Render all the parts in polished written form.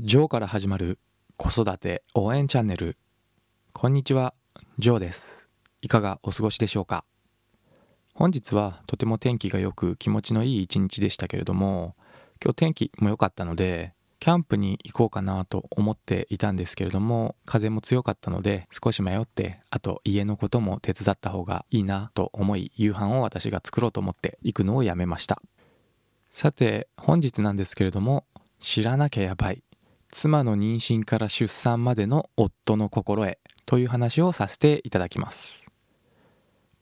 ジョーから始まる子育て応援チャンネル。こんにちは、ジョーです。いかがお過ごしでしょうか。本日はとても天気が良く気持ちのいい一日でしたけれども、今日天気も良かったのでキャンプに行こうかなと思っていたんですけれども、風も強かったので少し迷って、あと家のことも手伝った方がいいなと思い、夕飯を私が作ろうと思って行くのをやめました。さて本日なんですけれども、知らなきゃやばい、妻の妊娠から出産までの夫の心得という話をさせていただきます。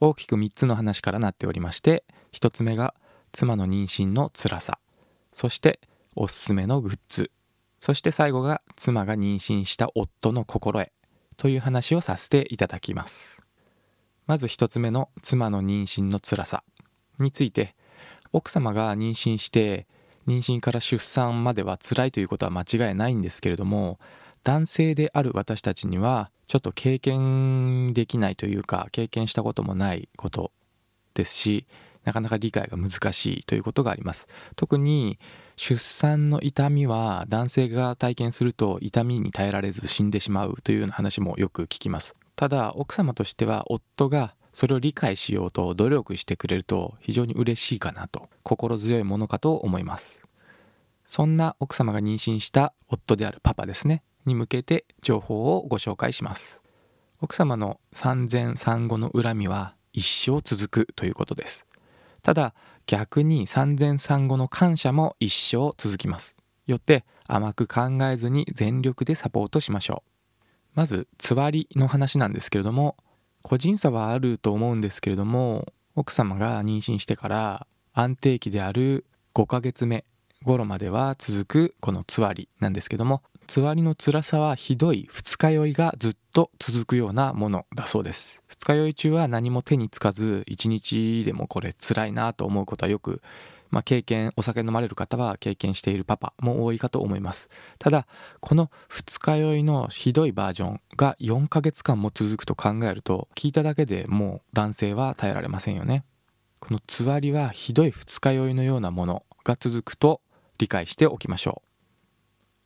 大きく3つの話からなっておりまして、1つ目が妻の妊娠の辛さ、そしておすすめのグッズ、そして最後が妻が妊娠した夫の心得という話をさせていただきます。まず1つ目の妻の妊娠の辛さについて、奥様が妊娠して妊娠から出産までは辛いということは間違いないんですけれども、男性である私たちにはちょっと経験できないというか、経験したこともないことですし、なかなか理解が難しいということがあります。特に出産の痛みは男性が体験すると痛みに耐えられず死んでしまうというような話もよく聞きます。ただ奥様としては、夫がそれを理解しようと努力してくれると非常に嬉しいかなと、心強いものかと思います。そんな奥様が妊娠した夫であるパパですねに向けて情報をご紹介します。奥様の産前産後の恨みは一生続くということです。ただ逆に産前産後の感謝も一生続きます。よって甘く考えずに全力でサポートしましょう。まずつわりの話なんですけれども、個人差はあると思うんですけれども、奥様が妊娠してから安定期である5ヶ月目頃までは続くこのつわりなんですけども、つわりの辛さはひどい二日酔いがずっと続くようなものだそうです。二日酔い中は何も手につかず、一日でもこれ辛いなと思うことはよく、お酒飲まれる方は経験しているパパも多いかと思います。ただこの二日酔いのひどいバージョンが4ヶ月間も続くと考えると、聞いただけでもう男性は耐えられませんよね。このつわりはひどい二日酔いのようなものが続くと理解しておきましょう。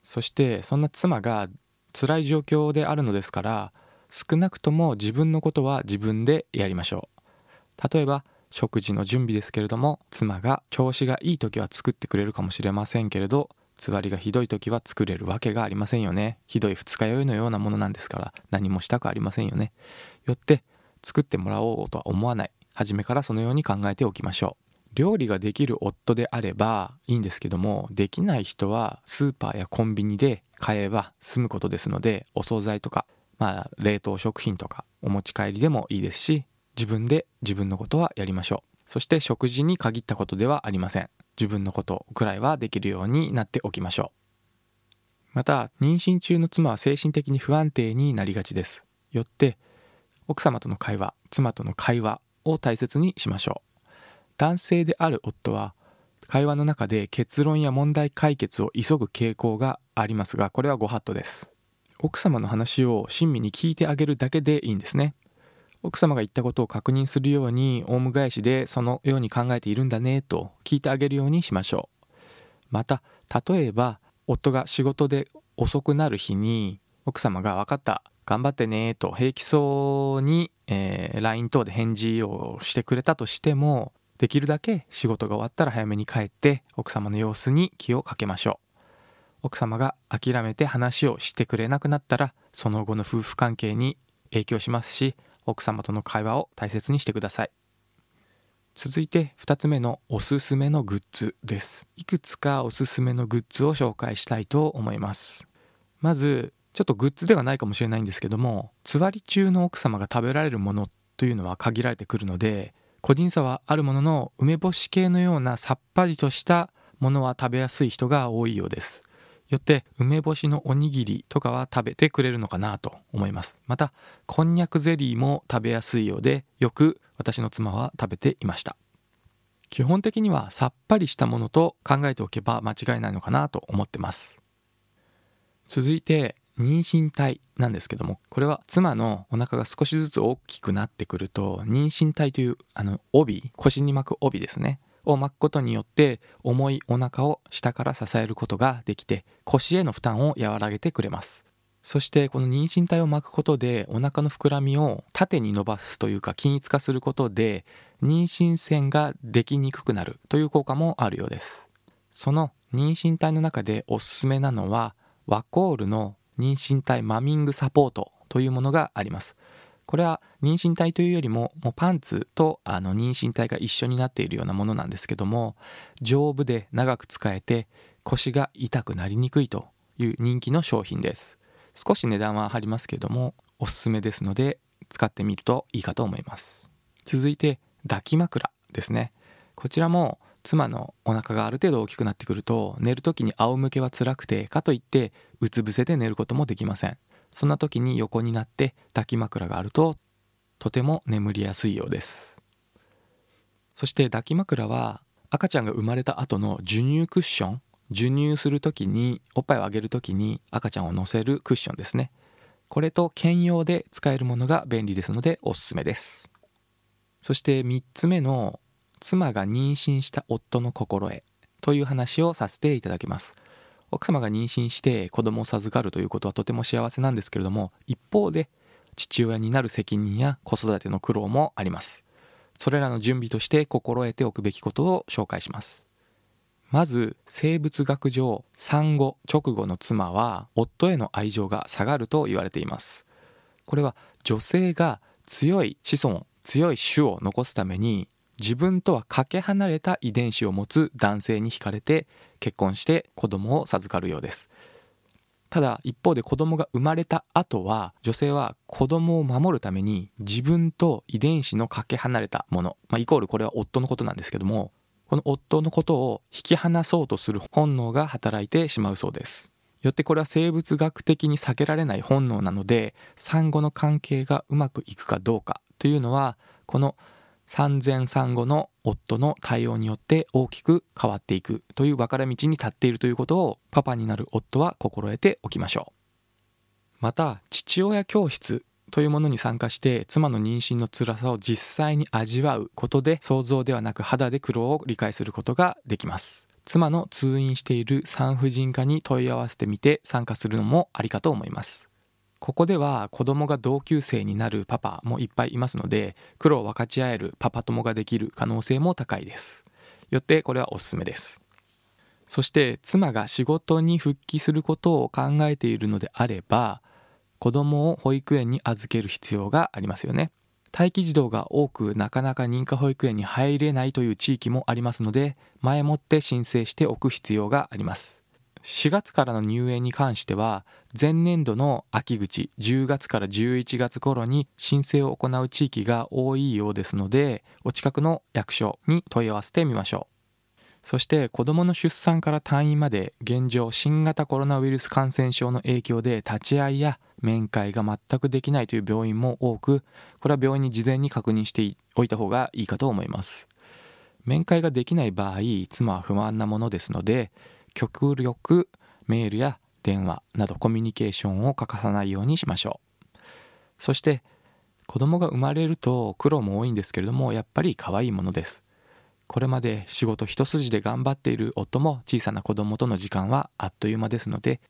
そしてそんな妻が辛い状況であるのですから、少なくとも自分のことは自分でやりましょう。例えば食事の準備ですけれども、妻が調子がいい時は作ってくれるかもしれませんけれど、つわりがひどい時は作れるわけがありませんよね。ひどい二日酔いのようなものなんですから、何もしたくありませんよね。よって作ってもらおうとは思わない。初めからそのように考えておきましょう。料理ができる夫であればいいんですけども、できない人はスーパーやコンビニで買えば済むことですので、お惣菜とか、冷凍食品とかお持ち帰りでもいいですし、自分で自分のことはやりましょう。そして食事に限ったことではありません。自分のことくらいはできるようになっておきましょう。また妊娠中の妻は精神的に不安定になりがちです。よって奥様との会話、妻との会話を大切にしましょう。男性である夫は会話の中で結論や問題解決を急ぐ傾向がありますが、これはご法度です。奥様の話を親身に聞いてあげるだけでいいんですね。奥様が言ったことを確認するように、オウム返しでそのように考えているんだねと聞いてあげるようにしましょう。また例えば夫が仕事で遅くなる日に、奥様が分かった頑張ってねと平気そうに、LINE 等で返事をしてくれたとしても、できるだけ仕事が終わったら早めに帰って奥様の様子に気をかけましょう。奥様が諦めて話をしてくれなくなったら、その後の夫婦関係に影響しますし、奥様との会話を大切にしてください。続いて2つ目のおすすめのグッズです。いくつかおすすめのグッズを紹介したいと思います。まずちょっとグッズではないかもしれないんですけども、つわり中の奥様が食べられるものというのは限られてくるので、個人差はあるものの、梅干し系のようなさっぱりとしたものは食べやすい人が多いようです。よって梅干しのおにぎりとかは食べてくれるのかなと思います。またこんにゃくゼリーも食べやすいようで、よく私の妻は食べていました。基本的にはさっぱりしたものと考えておけば間違いないのかなと思ってます。続いて妊娠体なんですけども、これは妻のお腹が少しずつ大きくなってくると、妊娠体という帯、腰に巻く帯ですね、を巻くことによって重いお腹を下から支えることができて、腰への負担を和らげてくれます。そしてこの妊娠帯を巻くことでお腹の膨らみを縦に伸ばすというか均一化することで妊娠線ができにくくなるという効果もあるようです。その妊娠帯の中でおすすめなのはワコールの妊娠帯マミングサポートというものがあります。これは妊娠帯というよりも、パンツと妊娠帯が一緒になっているようなものなんですけども、丈夫で長く使えて腰が痛くなりにくいという人気の商品です。少し値段は張りますけどもおすすめですので使ってみるといいかと思います。続いて抱き枕ですね。こちらも妻のお腹がある程度大きくなってくると寝るときに仰向けは辛くて、かといってうつ伏せで寝ることもできません。そんな時に横になって抱き枕があるととても眠りやすいようです。そして抱き枕は赤ちゃんが生まれた後の授乳クッション、授乳する時におっぱいをあげる時に赤ちゃんを乗せるクッションですね。これと兼用で使えるものが便利ですのでおすすめです。そして3つ目の妻が妊娠した夫の心得という話をさせていただきます。奥様が妊娠して子供を授かるということはとても幸せなんですけれども、一方で父親になる責任や子育ての苦労もあります。それらの準備として心得ておくべきことを紹介します。まず生物学上、産後直後の妻は夫への愛情が下がると言われています。これは女性が強い子孫、強い種を残すために自分とはかけ離れた遺伝子を持つ男性に惹かれて結婚して子供を授かるようです。ただ一方で子供が生まれた後は女性は子供を守るために自分と遺伝子のかけ離れたもの、イコールこれは夫のことなんですけども、この夫のことを引き離そうとする本能が働いてしまうそうです。よってこれは生物学的に避けられない本能なので、産後の関係がうまくいくかどうかというのはこの産前産後の夫の対応によって大きく変わっていくという分かれ道に立っているということをパパになる夫は心得ておきましょう。また父親教室というものに参加して妻の妊娠の辛さを実際に味わうことで、想像ではなく肌で苦労を理解することができます。妻の通院している産婦人科に問い合わせてみて参加するのもありかと思います。ここでは子供が同級生になるパパもいっぱいいますので、苦労を分かち合えるパパ友ができる可能性も高いです。よってこれはおすすめです。そして妻が仕事に復帰することを考えているのであれば、子供を保育園に預ける必要がありますよね。待機児童が多くなかなか認可保育園に入れないという地域もありますので、前もって申請しておく必要があります。4月からの入園に関しては前年度の秋口、10月から11月頃に申請を行う地域が多いようですので、お近くの役所に問い合わせてみましょう。そして子どもの出産から退院まで、現状新型コロナウイルス感染症の影響で立ち会いや面会が全くできないという病院も多く、これは病院に事前に確認しておいた方がいいかと思います。面会ができない場合、妻は不安なものですので、極力メールや電話などコミュニケーションを欠かさないようにしましょう。そして子供が生まれると苦労も多いんですけれども、やっぱり可愛いものです。これまで仕事一筋で頑張っている夫も小さな子供との時間はあっという間ですので、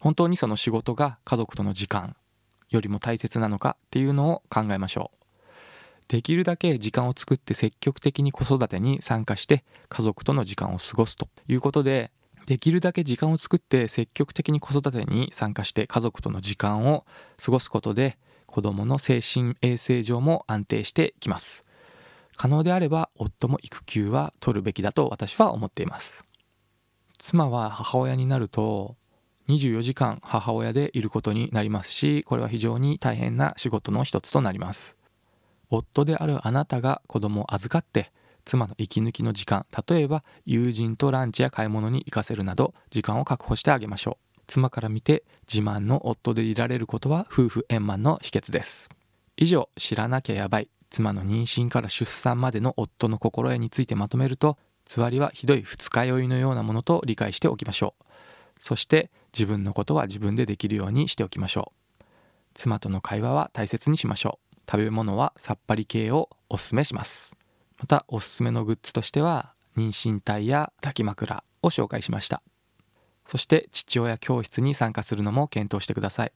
本当にその仕事が家族との時間よりも大切なのかっていうのを考えましょう。できるだけ時間を作って積極的に子育てに参加して家族との時間を過ごすということで、できるだけ時間を作って積極的に子育てに参加して家族との時間を過ごすことで、子どもの精神衛生上も安定してきます。可能であれば夫も育休は取るべきだと私は思っています。妻は母親になると24時間母親でいることになりますし、これは非常に大変な仕事の一つとなります。夫であるあなたが子どもを預かって妻の息抜きの時間、例えば友人とランチや買い物に行かせるなど時間を確保してあげましょう。妻から見て自慢の夫でいられることは夫婦円満の秘訣です。以上、知らなきゃやばい妻の妊娠から出産までの夫の心得についてまとめると、つわりはひどい二日酔いのようなものと理解しておきましょう。そして自分のことは自分でできるようにしておきましょう。妻との会話は大切にしましょう。食べ物はさっぱり系をおすすめします。またおすすめのグッズとしては妊娠体や抱き枕を紹介しました。そして父親教室に参加するのも検討してください。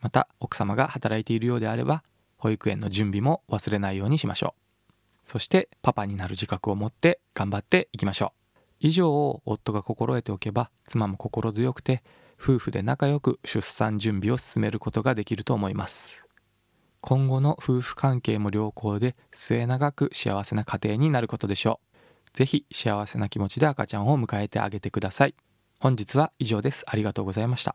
また奥様が働いているようであれば保育園の準備も忘れないようにしましょう。そしてパパになる自覚を持って頑張っていきましょう。以上を夫が心得ておけば妻も心強くて夫婦で仲良く出産準備を進めることができると思います。今後の夫婦関係も良好で末永く幸せな家庭になることでしょう。ぜひ幸せな気持ちで赤ちゃんを迎えてあげてください。本日は以上です。ありがとうございました。